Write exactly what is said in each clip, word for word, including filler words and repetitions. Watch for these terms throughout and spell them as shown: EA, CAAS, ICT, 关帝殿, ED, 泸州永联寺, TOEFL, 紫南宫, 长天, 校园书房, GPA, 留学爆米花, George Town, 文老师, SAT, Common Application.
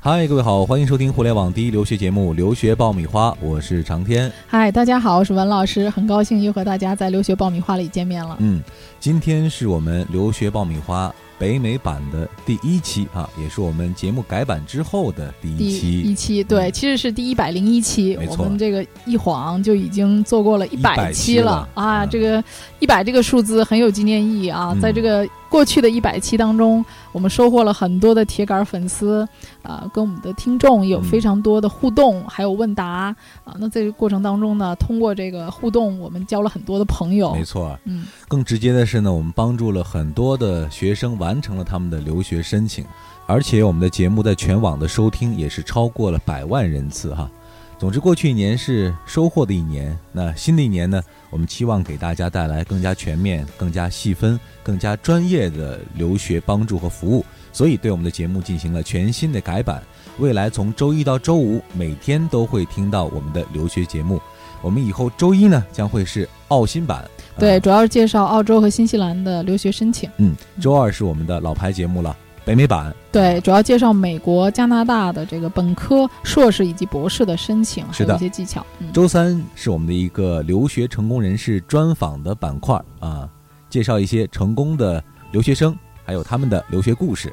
嗨，各位好，欢迎收听互联网第一留学节目《留学爆米花》，我是长天。嗨，大家好，我是文老师，很高兴又和大家在《留学爆米花》里见面了。嗯，今天是我们《留学爆米花》北美版的第一期啊，也是我们节目改版之后的第一期。第一期对，其实是第一百零一期，没错。我们这个一晃就已经做过了一百期了啊！这个一百这个数字很有纪念意义啊，嗯、在这个过去的一百期当中，我们收获了很多的铁杆粉丝啊、呃，跟我们的听众有非常多的互动，嗯、还有问答啊、呃。那在这个过程当中呢，通过这个互动，我们交了很多的朋友。没错，嗯，更直接的是呢，我们帮助了很多的学生完。完成了他们的留学申请，而且我们的节目在全网的收听也是超过了百万人次哈。总之，过去一年是收获的一年，那新的一年呢，我们期望给大家带来更加全面、更加细分、更加专业的留学帮助和服务。所以，对我们的节目进行了全新的改版。未来从周一到周五，每天都会听到我们的留学节目。我们以后周一呢，将会是澳新版。对，主要是介绍澳洲和新西兰的留学申请。嗯，周二是我们的老牌节目了，北美版。对，主要介绍美国、加拿大的这个本科、硕士以及博士的申请，还有一些技巧。嗯、周三是我们的一个留学成功人士专访的板块啊，介绍一些成功的留学生，还有他们的留学故事，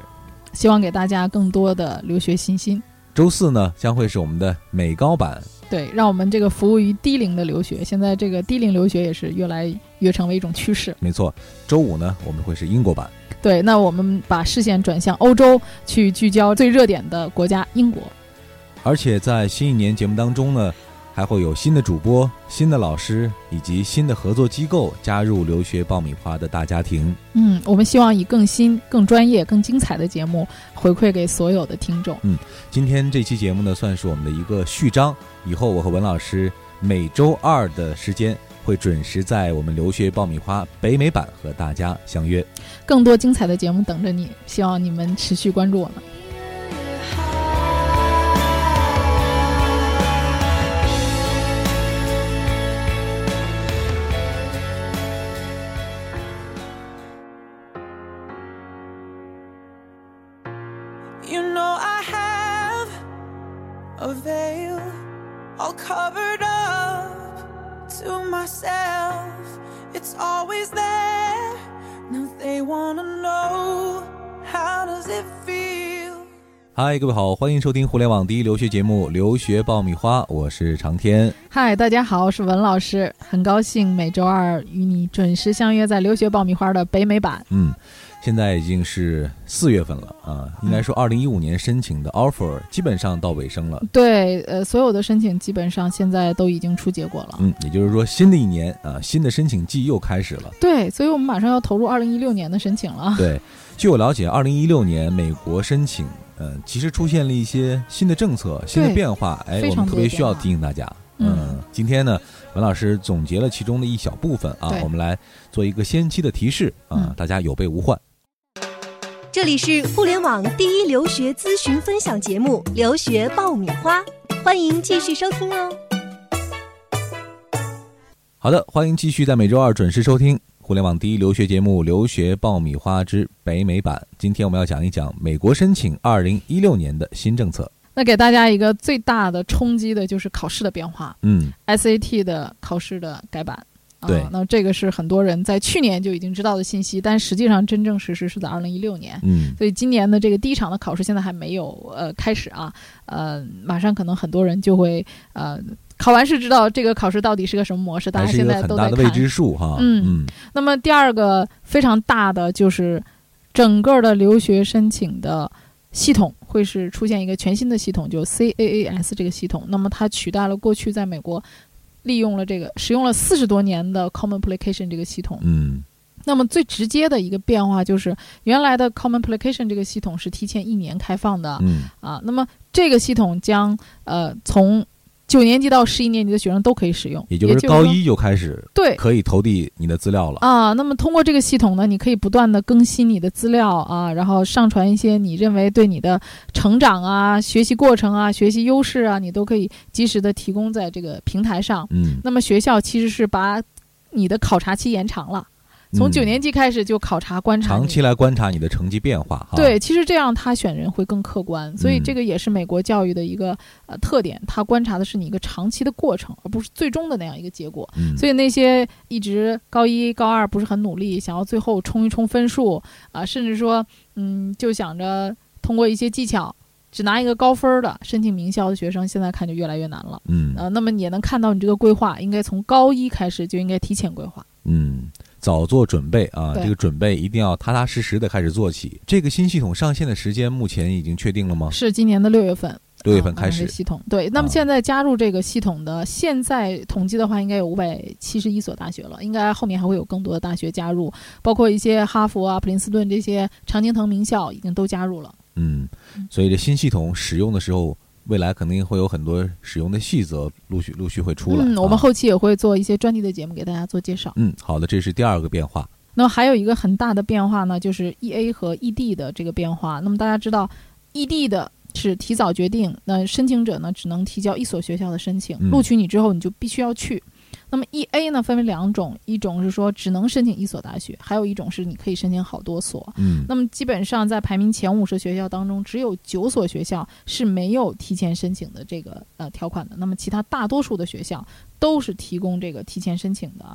希望给大家更多的留学信心。周四呢，将会是我们的美高版。对，让我们这个服务于低龄的留学，现在这个低龄留学也是越来越成为一种趋势。没错，周五呢，我们会是英国版。对，那我们把视线转向欧洲，去聚焦最热点的国家英国。而且在新一年节目当中呢，还会有新的主播、新的老师以及新的合作机构加入留学爆米花的大家庭。嗯，我们希望以更新、更专业、更精彩的节目回馈给所有的听众。嗯，今天这期节目呢，算是我们的一个序章。以后我和文老师每周二的时间会准时在我们留学爆米花北美版和大家相约，更多精彩的节目等着你，希望你们持续关注我们。You know I have a veil all covered up to myself. It's always there. Now they wanna know how does it feel. 嗨，各位好，欢迎收听互联网第一留学节目《留学爆米花》，我是长天。嗨，大家好，我是文老师，很高兴每周二与你准时相约在《留学爆米花》的北美版。嗯。现在已经是四月份了啊，应该说二零一五年申请的 offer 基本上到尾声了。对，呃，所有的申请基本上现在都已经出结果了。嗯，也就是说新的一年啊，新的申请季又开始了。对，所以我们马上要投入二零一六年的申请了。对，据我了解，二零一六年美国申请，嗯、呃，其实出现了一些新的政策、新的变化，哎，我们特别需要提醒大家。嗯，今天呢，文老师总结了其中的一小部分啊，我们来做一个先期的提示啊，嗯、大家有备无患。这里是互联网第一留学咨询分享节目《留学爆米花》，欢迎继续收听哦。好的，欢迎继续在每周二准时收听互联网第一留学节目《留学爆米花之北美版》。今天我们要讲一讲美国申请二零一六年的新政策。那给大家一个最大的冲击的就是考试的变化，嗯 ，S A T 的考试的改版。对、啊，那这个是很多人在去年就已经知道的信息，但实际上真正实施是在二零一六年。嗯，所以今年的这个第一场的考试现在还没有呃开始啊，呃，马上可能很多人就会呃考完试知道这个考试到底是个什么模式，大家现在都在看。还是一个很大的未知数哈。嗯，嗯那么第二个非常大的就是整个的留学申请的系统会是出现一个全新的系统，就 C A A S 这个系统，那么它取代了过去在美国。利用了这个使用了四十多年的 Common Application 这个系统，嗯，那么最直接的一个变化就是原来的 Common Application 这个系统是提前一年开放的，嗯啊，那么这个系统将呃从九年级到十一年级的学生都可以使用，也就是高一就开始对可以投递你的资料了啊。那么通过这个系统呢，你可以不断的更新你的资料啊，然后上传一些你认为对你的成长啊、学习过程啊、学习优势啊，你都可以及时的提供在这个平台上。嗯，那么学校其实是把你的考察期延长了。从九年级开始就考察观察、嗯、长期来观察你的成绩变化。对，其实这样他选人会更客观，所以这个也是美国教育的一个、呃、特点，他观察的是你一个长期的过程，而不是最终的那样一个结果、嗯、所以那些一直高一高二不是很努力，想要最后冲一冲分数啊、呃，甚至说嗯，就想着通过一些技巧只拿一个高分的申请名校的学生，现在看就越来越难了。嗯，呃，那么你也能看到你这个规划应该从高一开始就应该提前规划。嗯，早做准备啊，这个准备一定要踏踏实实的开始做起。这个新系统上线的时间目前已经确定了吗？是今年的六月份。六月份开始、啊、系统对，那么现在加入这个系统的、啊、现在统计的话应该有五百七十一所大学了，应该后面还会有更多的大学加入，包括一些哈佛啊、普林斯顿这些常青藤名校已经都加入了。嗯，所以这新系统使用的时候，未来肯定会有很多使用的细则陆续陆续会出来。嗯，我们后期也会做一些专题的节目给大家做介绍。嗯，好的，这是第二个变化。那么还有一个很大的变化呢，就是 E A 和 E D 的这个变化。那么大家知道 E D 的是提早决定，那申请者呢只能提交一所学校的申请，录取你之后你就必须要去。那么 E A 呢分为两种，一种是说只能申请一所大学，还有一种是你可以申请好多所。嗯，那么基本上在排名前五十学校当中，只有九所学校是没有提前申请的这个呃条款的，那么其他大多数的学校都是提供这个提前申请的。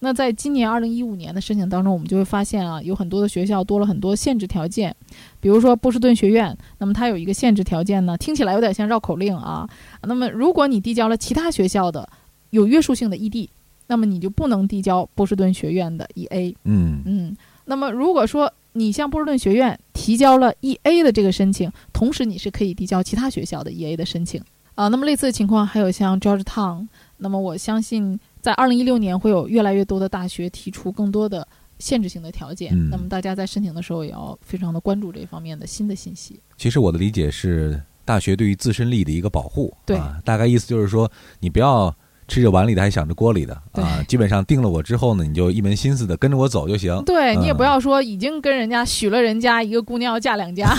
那在今年二零一五年的申请当中，我们就会发现啊，有很多的学校多了很多限制条件，比如说波士顿学院，那么它有一个限制条件呢，听起来有点像绕口令啊。那么如果你递交了其他学校的有约束性的 E D， 那么你就不能递交波士顿学院的 E A。 嗯嗯，那么如果说你向波士顿学院提交了 E A 的这个申请，同时你是可以递交其他学校的 E A 的申请啊。那么类似的情况还有像 George Town， 那么我相信在二零一六年会有越来越多的大学提出更多的限制性的条件、嗯、那么大家在申请的时候也要非常的关注这方面的新的信息。其实我的理解是大学对于自身利益的一个保护，对、啊、大概意思就是说你不要吃着碗里的还想着锅里的啊，基本上定了我之后呢，你就一门心思的跟着我走就行。对，你也不要说已经跟人家许了人家一个姑娘要嫁两家。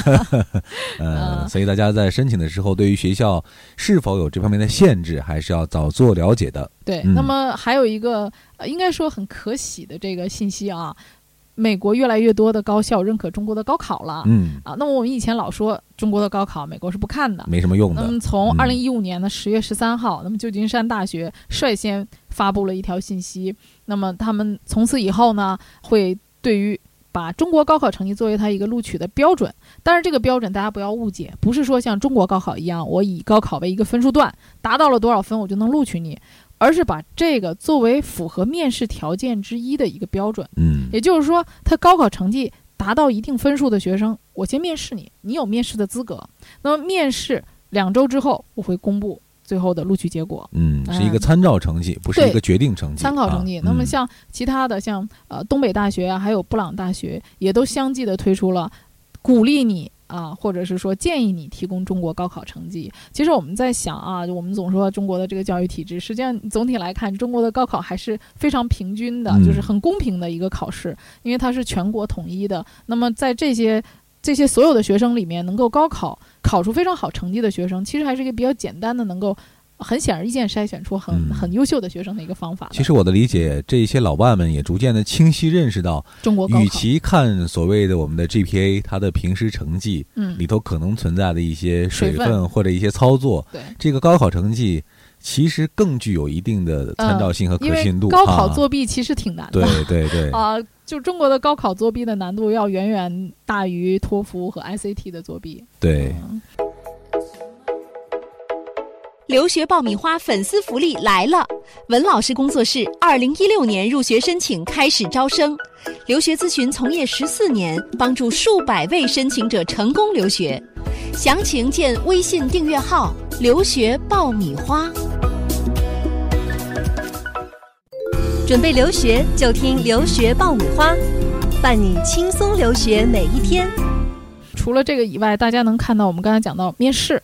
呃、嗯，所以大家在申请的时候，对于学校是否有这方面的限制，还是要早做了解的。对，嗯、那么还有一个、呃、应该说很可喜的这个信息啊，美国越来越多的高校认可中国的高考了。嗯啊，那么我们以前老说。中国的高考美国是不看的，没什么用的。那么从二零一五年的十月十三号、嗯、那么旧金山大学率先发布了一条信息，那么他们从此以后呢会对于把中国高考成绩作为它一个录取的标准，但是这个标准大家不要误解，不是说像中国高考一样我以高考为一个分数段，达到了多少分我就能录取你，而是把这个作为符合面试条件之一的一个标准。嗯，也就是说它高考成绩达到一定分数的学生，我先面试你，你有面试的资格。那么面试两周之后，我会公布最后的录取结果。嗯，是一个参照成绩，嗯、不是一个决定成绩。参考成绩。啊、那么像其他的，嗯、像呃东北大学啊，还有布朗大学，也都相继的推出了鼓励你啊，或者是说建议你提供中国高考成绩。其实我们在想啊，我们总说中国的这个教育体制，实际上总体来看，中国的高考还是非常平均的，嗯、就是很公平的一个考试，因为它是全国统一的。那么在这些。这些所有的学生里面，能够高考考出非常好成绩的学生，其实还是一个比较简单的，能够很显而易见筛选出很、嗯、很优秀的学生的一个方法。其实我的理解，这些老外们也逐渐的清晰认识到，中国高考与其看所谓的我们的 G P A， 它的平时成绩、嗯、里头可能存在的一些水分或者一些操作，对这个高考成绩。其实更具有一定的参照性和可信度、呃、因为高考作弊其实挺难的、啊、对对对啊、呃，就中国的高考作弊的难度要远远大于托福和 I C T 的作弊。对、嗯、留学爆米花粉丝福利来了，文老师工作室二零一六年入学申请开始招生，留学咨询从业十四年，帮助数百位申请者成功留学，详情见微信订阅号留学爆米花。准备留学就听留学爆米花，伴你轻松留学每一天。除了这个以外，大家能看到我们刚才讲到面试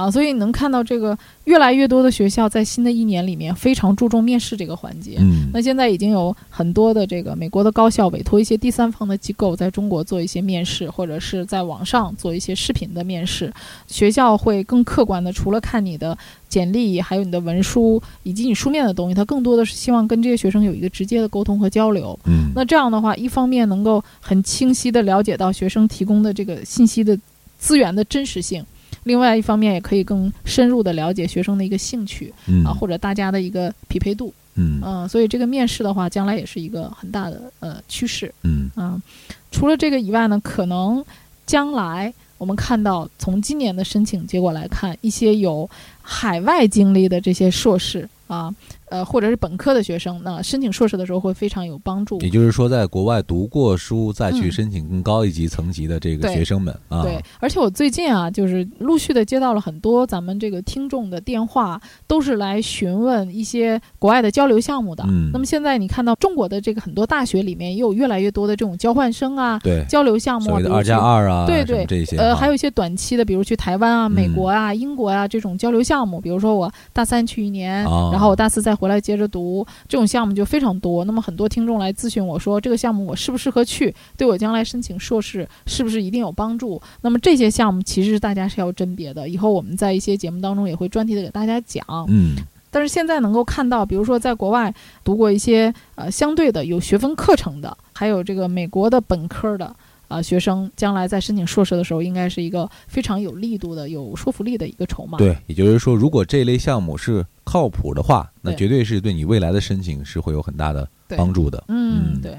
啊，所以能看到这个越来越多的学校在新的一年里面非常注重面试这个环节。嗯，那现在已经有很多的这个美国的高校委托一些第三方的机构在中国做一些面试，或者是在网上做一些视频的面试。学校会更客观的，除了看你的简历还有你的文书以及你书面的东西，它更多的是希望跟这些学生有一个直接的沟通和交流。嗯，那这样的话，一方面能够很清晰的了解到学生提供的这个信息的资源的真实性，另外一方面也可以更深入的了解学生的一个兴趣、嗯、啊，或者大家的一个匹配度。嗯、呃、所以这个面试的话，将来也是一个很大的呃趋势。嗯啊、呃，除了这个以外呢，可能将来我们看到从今年的申请结果来看，一些有海外经历的这些硕士啊，呃，或者是本科的学生，那申请硕士的时候会非常有帮助。也就是说，在国外读过书，再去申请更高一级层级的这个学生们、嗯、啊。对，而且我最近啊，就是陆续的接到了很多咱们这个听众的电话，都是来询问一些国外的交流项目的。嗯。那么现在你看到中国的这个很多大学里面，也有越来越多的这种交换生啊，对，交流项目啊，所谓的二加二啊，对对，这些呃，还有一些短期的，比如去台湾啊、美国啊、嗯、英国啊这种交流项目，比如说我大三去一年，哦、然后我大四再回来接着读，这种项目就非常多。那么很多听众来咨询我说，这个项目我适不适合去，对我将来申请硕士是不是一定有帮助。那么这些项目其实大家是要甄别的，以后我们在一些节目当中也会专题的给大家讲。嗯，但是现在能够看到，比如说在国外读过一些呃相对的有学分课程的，还有这个美国的本科的啊、呃，学生将来在申请硕士的时候，应该是一个非常有力度的、有说服力的一个筹码。对，也就是说，如果这类项目是靠谱的话，那绝对是对你未来的申请是会有很大的帮助的。嗯，嗯，对。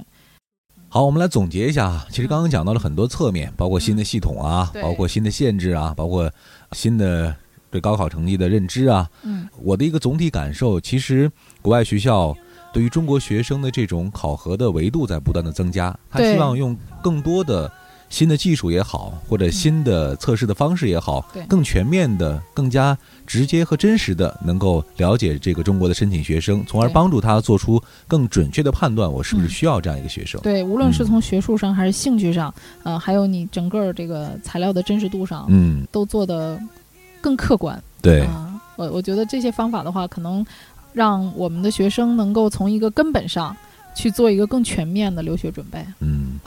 好，我们来总结一下啊。其实刚刚讲到了很多侧面，包括新的系统啊，嗯、包括新的限制啊，包括新的对高考成绩的认知啊。嗯，我的一个总体感受，其实国外学校对于中国学生的这种考核的维度在不断的增加，他希望用更多的新的技术也好，或者新的测试的方式也好，更全面的、更加直接和真实的能够了解这个中国的申请学生，从而帮助他做出更准确的判断，我是不是需要这样一个学生。对，无论是从学术上还是兴趣上、嗯、呃，还有你整个这个材料的真实度上，嗯，都做得更客观。对、呃、我我觉得这些方法的话，可能让我们的学生能够从一个根本上去做一个更全面的留学准备。嗯，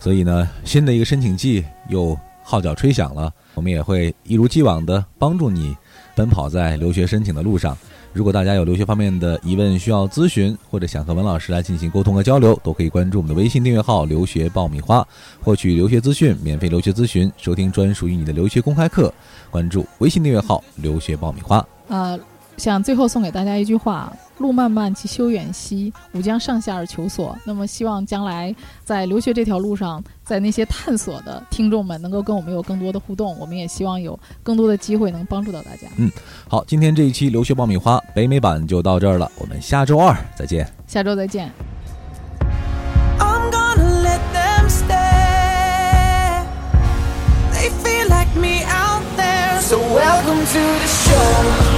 所以呢，新的一个申请季又号角吹响了，我们也会一如既往的帮助你奔跑在留学申请的路上。如果大家有留学方面的疑问需要咨询，或者想和文老师来进行沟通和交流，都可以关注我们的微信订阅号留学爆米花，获取留学资讯、免费留学咨询、收听专属于你的留学公开课，关注微信订阅号留学爆米花。呃想最后送给大家一句话：路漫漫其修远兮，吾将上下而求索。那么希望将来在留学这条路上，在那些探索的听众们能够跟我们有更多的互动，我们也希望有更多的机会能帮助到大家。嗯，好，今天这一期留学爆米花北美版就到这儿了，我们下周二再见。下周再见。I'm gonna let them stay. They feel like me out there, so welcome to the show.